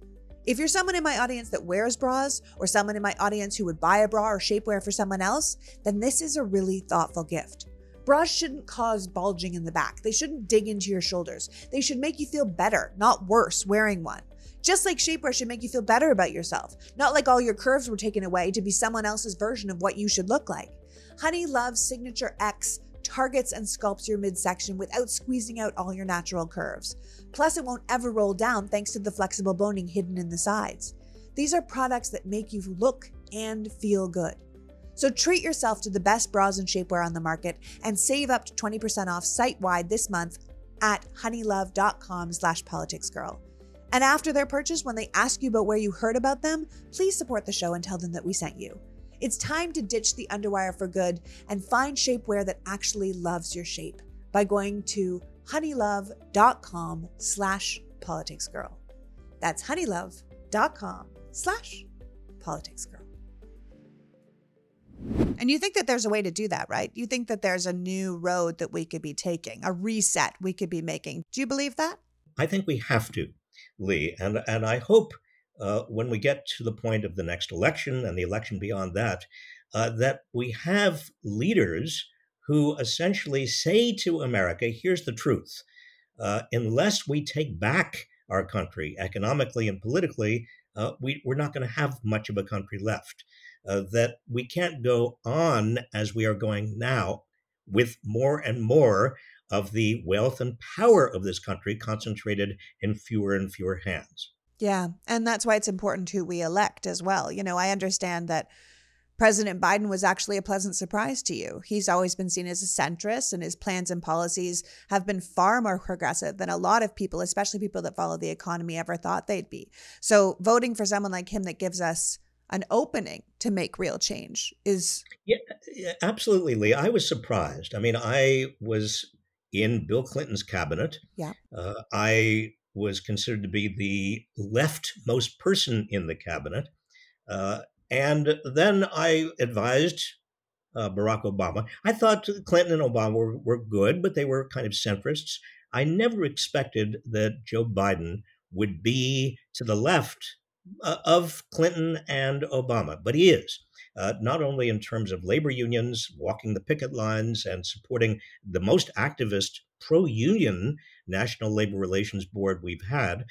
If you're someone in my audience that wears bras, or someone in my audience who would buy a bra or shapewear for someone else, then this is a really thoughtful gift. Bras shouldn't cause bulging in the back. They shouldn't dig into your shoulders. They should make you feel better, not worse, wearing one. Just like shapewear should make you feel better about yourself, not like all your curves were taken away to be someone else's version of what you should look like. Honey Love's Signature X targets and sculpts your midsection without squeezing out all your natural curves. Plus, it won't ever roll down thanks to the flexible boning hidden in the sides. These are products that make you look and feel good. So treat yourself to the best bras and shapewear on the market and save up to 20% off site-wide this month at honeylove.com/politicsgirl. And after their purchase, when they ask you about where you heard about them, please support the show and tell them that we sent you. It's time to ditch the underwire for good and find shapewear that actually loves your shape by going to honeylove.com/politicsgirl. That's honeylove.com/politicsgirl. And you think that there's a way to do that, right? You think that there's a new road that we could be taking, a reset we could be making. Do you believe that? I think we have to, Lee. And I hope when we get to the point of the next election and the election beyond that, that we have leaders who essentially say to America, here's the truth. Unless we take back our country economically and politically, we're not going to have much of a country left. That we can't go on as we are going now with more and more of the wealth and power of this country concentrated in fewer and fewer hands. Yeah. And that's why it's important who we elect as well. You know, I understand that President Biden was actually a pleasant surprise to you. He's always been seen as a centrist, and his plans and policies have been far more progressive than a lot of people, especially people that follow the economy, ever thought they'd be. So voting for someone like him that gives us an opening to make real change is... Yeah, absolutely, Lee. I was surprised. I mean, I was in Bill Clinton's cabinet. Yeah. I was considered to be the leftmost person in the cabinet. And then I advised Barack Obama. I thought Clinton and Obama were good, but they were kind of centrists. I never expected that Joe Biden would be to the left of Clinton and Obama, but he is. Not only in terms of labor unions, walking the picket lines, and supporting the most activist pro-union National Labor Relations Board we've had,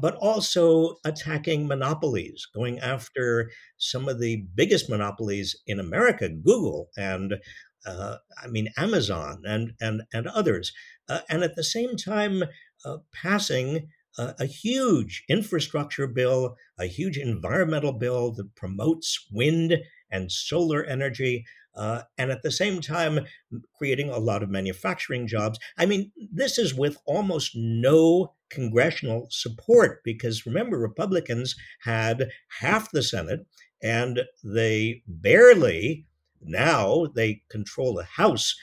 but also attacking monopolies, going after some of the biggest monopolies in America, Google and Amazon and others. And at the same time, passing a huge infrastructure bill, a huge environmental bill that promotes wind and solar energy, and at the same time, creating a lot of manufacturing jobs. I mean, this is with almost no congressional support, because remember, Republicans had half the Senate, and they barely, now they control the House.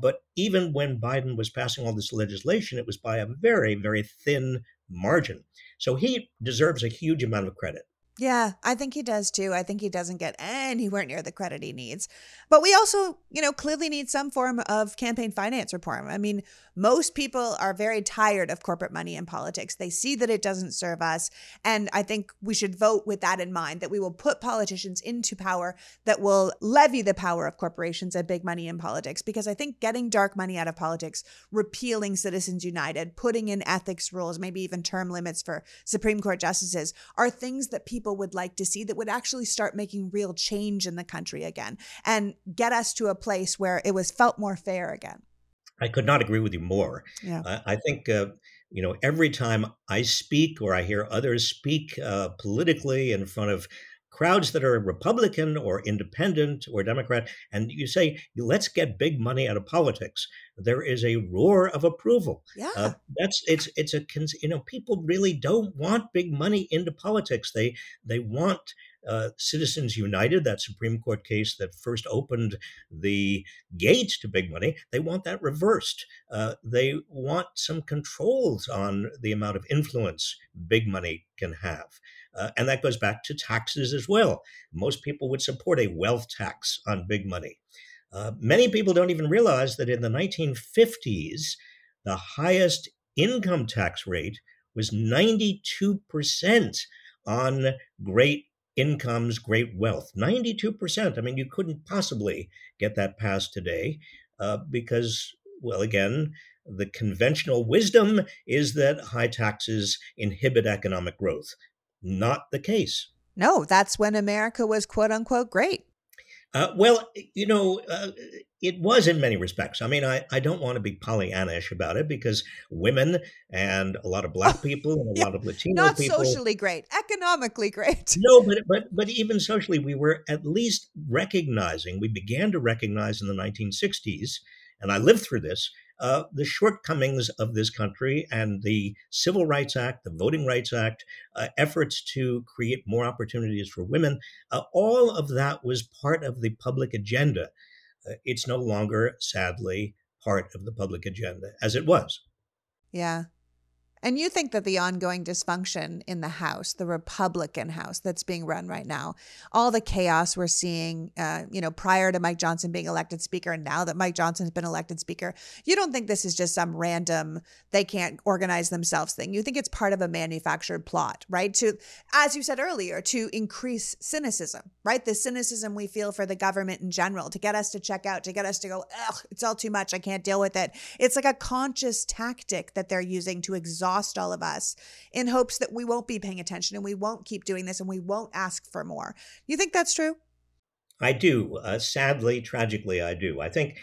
But even when Biden was passing all this legislation, it was by a very, very thin margin. So he deserves a huge amount of credit. Yeah, I think he does too. I think he doesn't get anywhere near the credit he needs. But we also, clearly need some form of campaign finance reform. I mean, most people are very tired of corporate money in politics. They see that it doesn't serve us. And I think we should vote with that in mind, that we will put politicians into power that will levy the power of corporations and big money in politics. Because I think getting dark money out of politics, repealing Citizens United, putting in ethics rules, maybe even term limits for Supreme Court justices, are things that people would like to see that would actually start making real change in the country again and get us to a place where it was felt more fair again. I could not agree with you more. Yeah. I think, every time I speak or I hear others speak politically in front of crowds that are Republican or independent or Democrat, and you say, let's get big money out of politics, there is a roar of approval. Yeah. People really don't want big money into politics. They want Citizens United, that Supreme Court case that first opened the gates to big money. They want that reversed. They want some controls on the amount of influence big money can have. And that goes back to taxes as well. Most people would support a wealth tax on big money. Many people don't even realize that in the 1950s, the highest income tax rate was 92% on great incomes, great wealth. 92%. I mean, you couldn't possibly get that passed today because, well, again, the conventional wisdom is that high taxes inhibit economic growth. Not the case. No, that's when America was quote unquote great. It was in many respects. I mean, I don't want to be Pollyannish about it because women and a lot of Black people and a lot of Latino people. Not socially great, economically great. No, but even socially, we were at least recognizing, we began to recognize in the 1960s, and I lived through this, the shortcomings of this country and the Civil Rights Act, the Voting Rights Act, efforts to create more opportunities for women, all of that was part of the public agenda. It's no longer, sadly, part of the public agenda as it was. Yeah. And you think that the ongoing dysfunction in the House, the Republican House that's being run right now, all the chaos we're seeing, prior to Mike Johnson being elected speaker and now that Mike Johnson's been elected speaker, you don't think this is just some random, they can't organize themselves thing. You think it's part of a manufactured plot, right? To, as you said earlier, to increase cynicism, right? The cynicism we feel for the government in general, to get us to check out, to get us to go, ugh, it's all too much. I can't deal with it. It's like a conscious tactic that they're using to exhaust all of us in hopes that we won't be paying attention and we won't keep doing this and we won't ask for more. You think that's true? I do. Sadly, tragically, I do. I think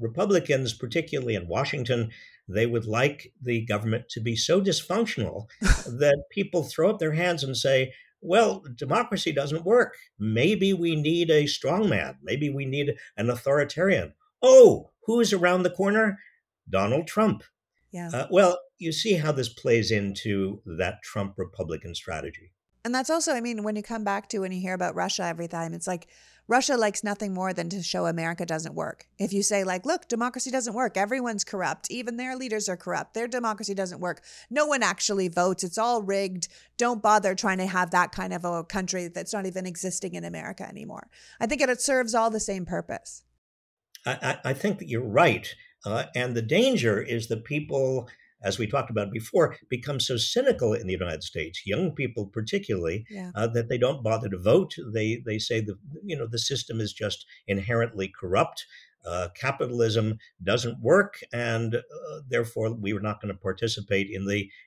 Republicans, particularly in Washington, they would like the government to be so dysfunctional that people throw up their hands and say, well, democracy doesn't work. Maybe we need a strongman. Maybe we need an authoritarian. Oh, who's around the corner? Donald Trump. Yeah. You see how this plays into that Trump Republican strategy. And that's also, I mean, when you come back to, when you hear about Russia every time, it's like Russia likes nothing more than to show America doesn't work. If you say like, look, democracy doesn't work. Everyone's corrupt. Even their leaders are corrupt. Their democracy doesn't work. No one actually votes. It's all rigged. Don't bother trying to have that kind of a country that's not even existing in America anymore. I think it serves all the same purpose. I think that you're right. And the danger is that people, as we talked about before, become so cynical in the United States, young people particularly, that they don't bother to vote. They say, the system is just inherently corrupt. Capitalism doesn't work, and therefore we were not going to participate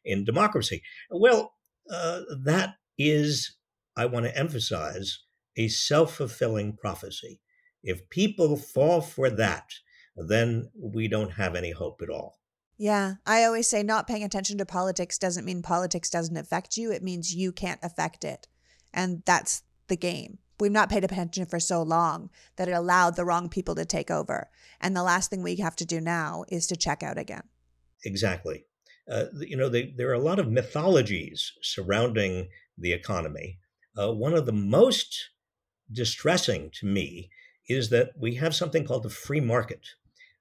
in democracy. Well, that is, I want to emphasize, a self-fulfilling prophecy. If people fall for that, then we don't have any hope at all. Yeah. I always say not paying attention to politics doesn't mean politics doesn't affect you. It means you can't affect it. And that's the game. We've not paid attention for so long that it allowed the wrong people to take over. And the last thing we have to do now is to check out again. Exactly. There are a lot of mythologies surrounding the economy. One of the most distressing to me is that we have something called the free market.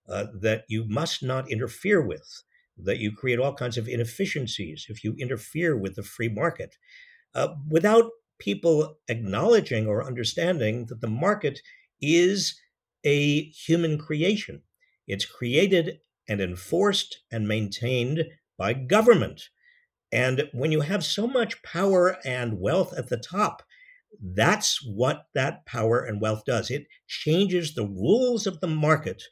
That you must not interfere with, that you create all kinds of inefficiencies if you interfere with the free market, without people acknowledging or understanding that the market is a human creation. It's created and enforced and maintained by government. And when you have so much power and wealth at the top, that's what that power and wealth does. It changes the rules of the market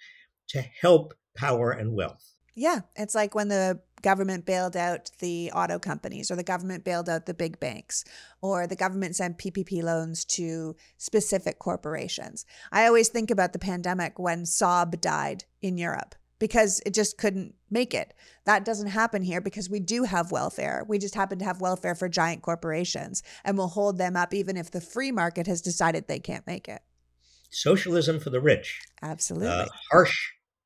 to help power and wealth. Yeah. It's like when the government bailed out the auto companies, or the government bailed out the big banks, or the government sent PPP loans to specific corporations. I always think about the pandemic when Saab died in Europe because it just couldn't make it. That doesn't happen here because we do have welfare. We just happen to have welfare for giant corporations, and we'll hold them up even if the free market has decided they can't make it. Socialism for the rich. Absolutely. Harsh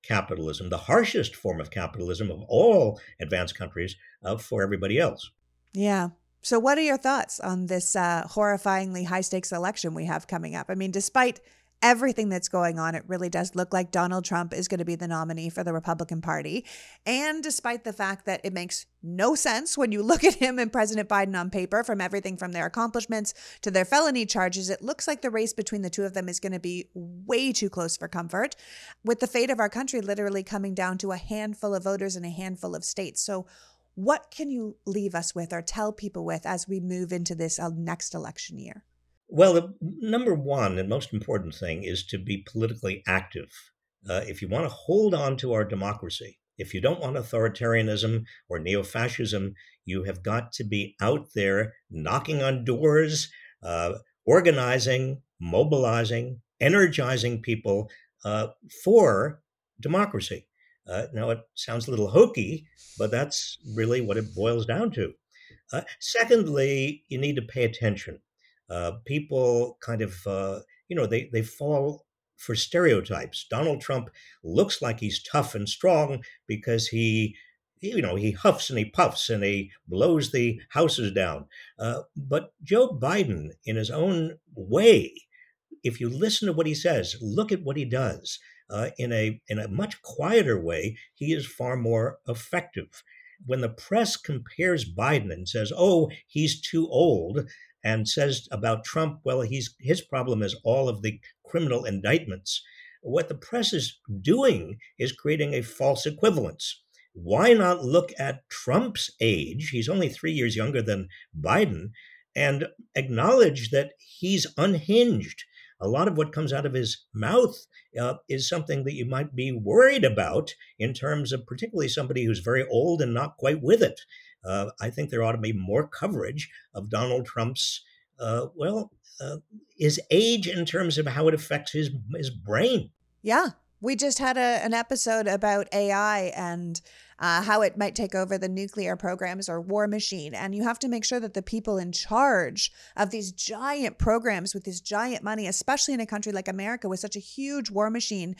capitalism, the harshest form of capitalism of all advanced countries, for everybody else. Yeah. So what are your thoughts on this horrifyingly high stakes election we have coming up? I mean, despite everything that's going on, it really does look like Donald Trump is going to be the nominee for the Republican Party. And despite the fact that it makes no sense when you look at him and President Biden on paper, from everything from their accomplishments to their felony charges, it looks like the race between the two of them is going to be way too close for comfort, with the fate of our country literally coming down to a handful of voters in a handful of states. So what can you leave us with or tell people with as we move into this next election year? Well, the number one and most important thing is to be politically active. If you want to hold on to our democracy, if you don't want authoritarianism or neo-fascism, you have got to be out there knocking on doors, organizing, mobilizing, energizing people for democracy. Now, it sounds a little hokey, but that's really what it boils down to. Secondly, you need to pay attention. People kind of, they fall for stereotypes. Donald Trump looks like he's tough and strong because he huffs and he puffs and he blows the houses down. But Joe Biden, in his own way, if you listen to what he says, look at what he does, in a much quieter way, he is far more effective. When the press compares Biden and says, oh, he's too old, and says about Trump, well, his problem is all of the criminal indictments. What the press is doing is creating a false equivalence. Why not look at Trump's age? He's only 3 years younger than Biden, and acknowledge that he's unhinged. A lot of what comes out of his mouth is something that you might be worried about in terms of particularly somebody who's very old and not quite with it. I think there ought to be more coverage of Donald Trump's, his age in terms of how it affects his brain. Yeah. We just had an episode about AI and how it might take over the nuclear programs or war machine. And you have to make sure that the people in charge of these giant programs with this giant money, especially in a country like America with such a huge war machine,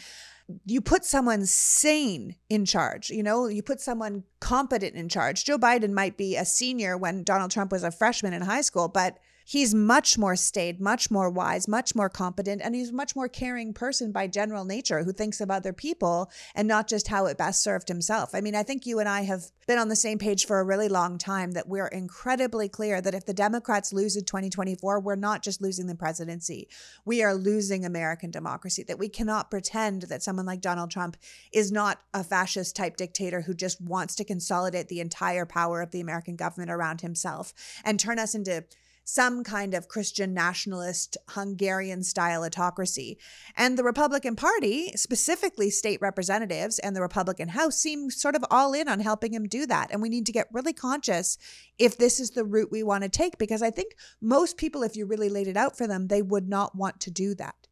you put someone sane in charge, you know, you put someone competent in charge. Joe Biden might be a senior when Donald Trump was a freshman in high school, but he's much more staid, much more wise, much more competent, and he's a much more caring person by general nature who thinks of other people and not just how it best served himself. I mean, I think you and I have been on the same page for a really long time that we're incredibly clear that if the Democrats lose in 2024, we're not just losing the presidency. We are losing American democracy, that we cannot pretend that someone like Donald Trump is not a fascist type dictator who just wants to consolidate the entire power of the American government around himself and turn us into some kind of Christian nationalist Hungarian-style autocracy. And the Republican Party, specifically state representatives and the Republican House, seem sort of all in on helping him do that. And we need to get really conscious if this is the route we want to take, because I think most people, if you really laid it out for them, they would not want to do that.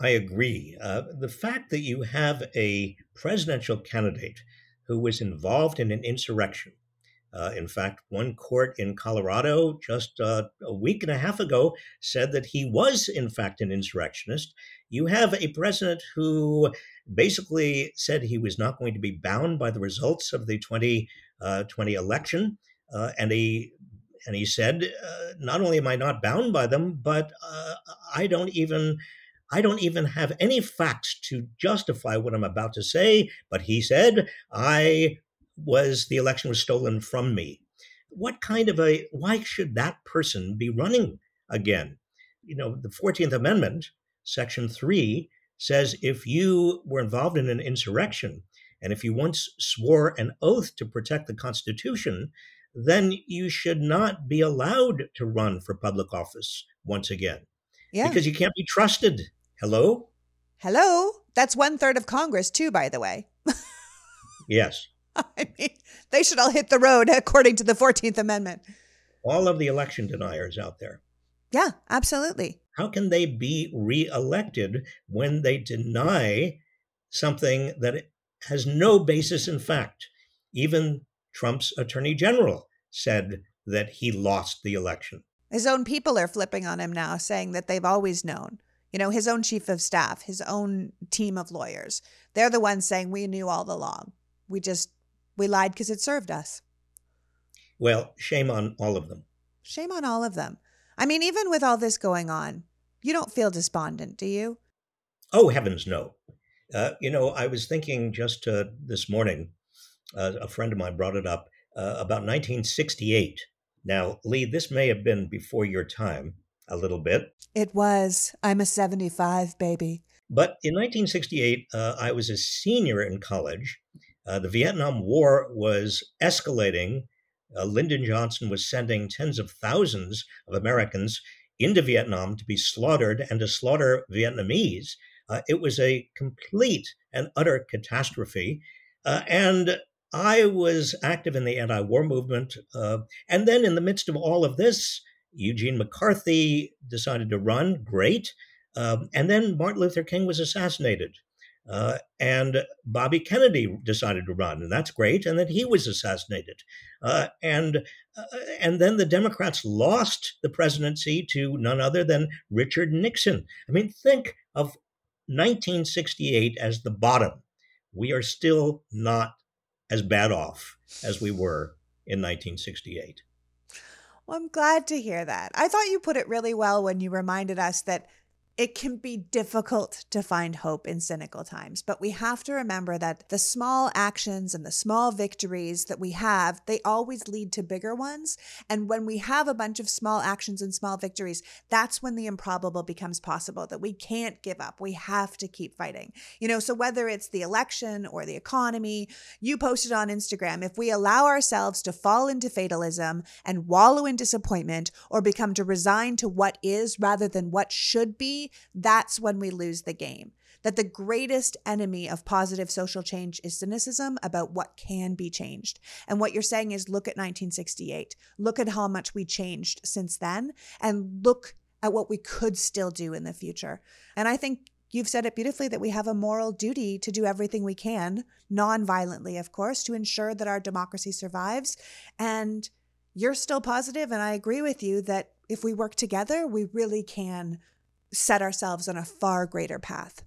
I agree. The fact that you have a presidential candidate who was involved in an insurrection. In fact, one court in Colorado just a week and a half ago said that he was, in fact, an insurrectionist. You have a president who basically said he was not going to be bound by the results of the 2020 election. And he said, not only am I not bound by them, but I don't even have any facts to justify what I'm about to say. But he said, the election was stolen from me. Why should that person be running again? You know, the 14th Amendment, Section 3, says if you were involved in an insurrection, and if you once swore an oath to protect the Constitution, then you should not be allowed to run for public office once again. Yeah. Because you can't be trusted. Hello? That's 1/3 of Congress, too, by the way. Yes. I mean, they should all hit the road according to the 14th Amendment. All of the election deniers out there. Yeah, absolutely. How can they be reelected when they deny something that has no basis in fact? Even Trump's attorney general said that he lost the election. His own people are flipping on him now, saying that they've always known. You know, his own chief of staff, his own team of lawyers. They're the ones saying we knew all along. We lied because it served us. Well, shame on all of them. Shame on all of them. I mean, even with all this going on, you don't feel despondent, do you? Oh, heavens, no. I was thinking just this morning, a friend of mine brought it up, about 1968. Now, Lee, this may have been before your time a little bit. It was. I'm a 75, baby. But in 1968, I was a senior in college. The Vietnam War was escalating. Lyndon Johnson was sending tens of thousands of Americans into Vietnam to be slaughtered and to slaughter Vietnamese. It was a complete and utter catastrophe. And I was active in the anti-war movement. And then in the midst of all of this, Eugene McCarthy decided to run. Great. And then Martin Luther King was assassinated. And Bobby Kennedy decided to run, and that's great. And then he was assassinated. And then the Democrats lost the presidency to none other than Richard Nixon. I mean, think of 1968 as the bottom. We are still not as bad off as we were in 1968. Well, I'm glad to hear that. I thought you put it really well when you reminded us that it can be difficult to find hope in cynical times, but we have to remember that the small actions and the small victories that we have, they always lead to bigger ones. And when we have a bunch of small actions and small victories, that's when the improbable becomes possible, that we can't give up. We have to keep fighting. You know, so whether it's the election or the economy, you posted on Instagram, if we allow ourselves to fall into fatalism and wallow in disappointment or become to resign to what is rather than what should be, that's when we lose the game. That the greatest enemy of positive social change is cynicism about what can be changed. And what you're saying is, look at 1968, look at how much we changed since then, and look at what we could still do in the future. And I think You've said it beautifully that we have a moral duty to do everything we can, non-violently, of course, to ensure that our democracy survives. And you're still positive, and I agree with you, that if we work together, we really can set ourselves on a far greater path.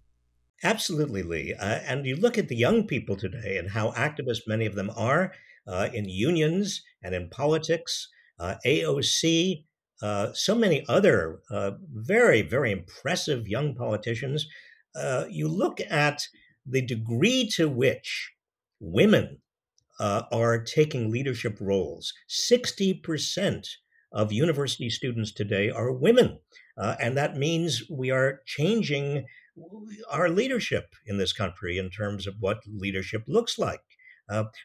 Absolutely, Lee. And you look at the young people today and how activists many of them are in unions and in politics, AOC, so many other very, very impressive young politicians. You look at the degree to which women are taking leadership roles. 60% of university students today are women. And that means we are changing our leadership in this country in terms of what leadership looks like.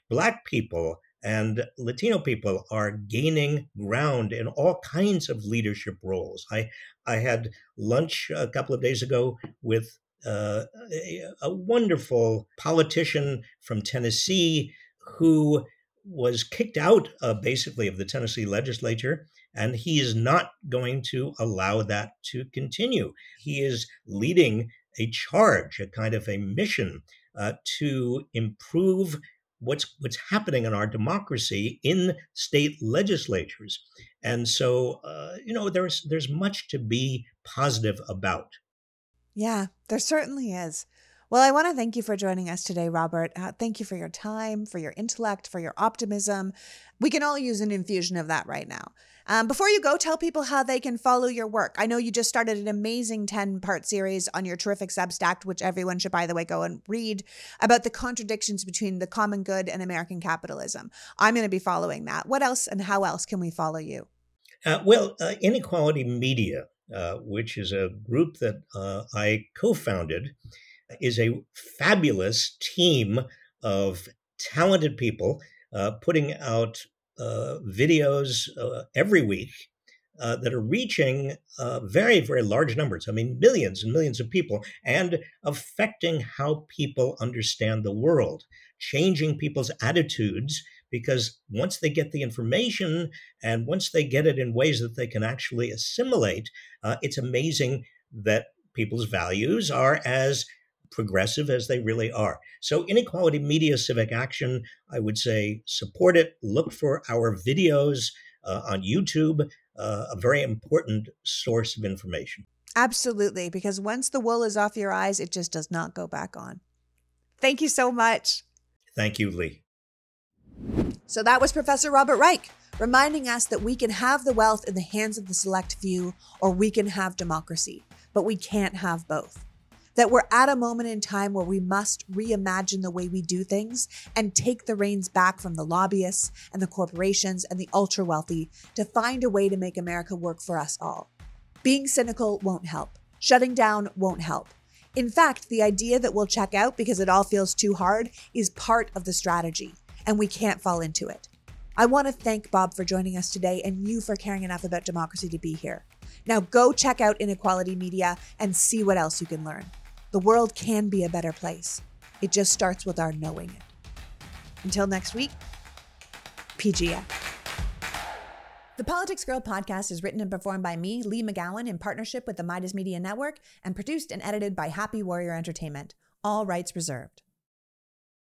Black people and Latino people are gaining ground in all kinds of leadership roles. I had lunch a couple of days ago with a wonderful politician from Tennessee who was kicked out basically of the Tennessee legislature, and he is not going to allow that to continue. He is leading a charge, a kind of a mission to improve what's happening in our democracy in state legislatures. And so, there's much to be positive about. Yeah, there certainly is. Well, I want to thank you for joining us today, Robert. Thank you for your time, for your intellect, for your optimism. We can all use an infusion of that right now. Before you go, tell people how they can follow your work. I know you just started an amazing 10-part series on your terrific Substack, which everyone should, by the way, go and read, about the contradictions between the common good and American capitalism. I'm going to be following that. What else and how else can we follow you? Well, Inequality Media, which is a group that I co-founded, is a fabulous team of talented people putting out videos every week that are reaching very, very large numbers. I mean, millions and millions of people, and affecting how people understand the world, changing people's attitudes, because once they get the information and once they get it in ways that they can actually assimilate, it's amazing that people's values are as progressive as they really are. So Inequality Media Civic Action, I would say support it. Look for our videos on YouTube, a very important source of information. Absolutely, because once the wool is off your eyes, it just does not go back on. Thank you so much. Thank you, Lee. So that was Professor Robert Reich, reminding us that we can have the wealth in the hands of the select few, or we can have democracy, but we can't have both. That we're at a moment in time where we must reimagine the way we do things and take the reins back from the lobbyists and the corporations and the ultra wealthy to find a way to make America work for us all. Being cynical won't help. Shutting down won't help. In fact, the idea that we'll check out because it all feels too hard is part of the strategy, and we can't fall into it. I want to thank Bob for joining us today and you for caring enough about democracy to be here. Now go check out Inequality Media and see what else you can learn. The world can be a better place. It just starts with our knowing it. Until next week, PGF. The Politics Girl podcast is written and performed by me, Lee McGowan, in partnership with the Midas Media Network, and produced and edited by Happy Warrior Entertainment. All rights reserved.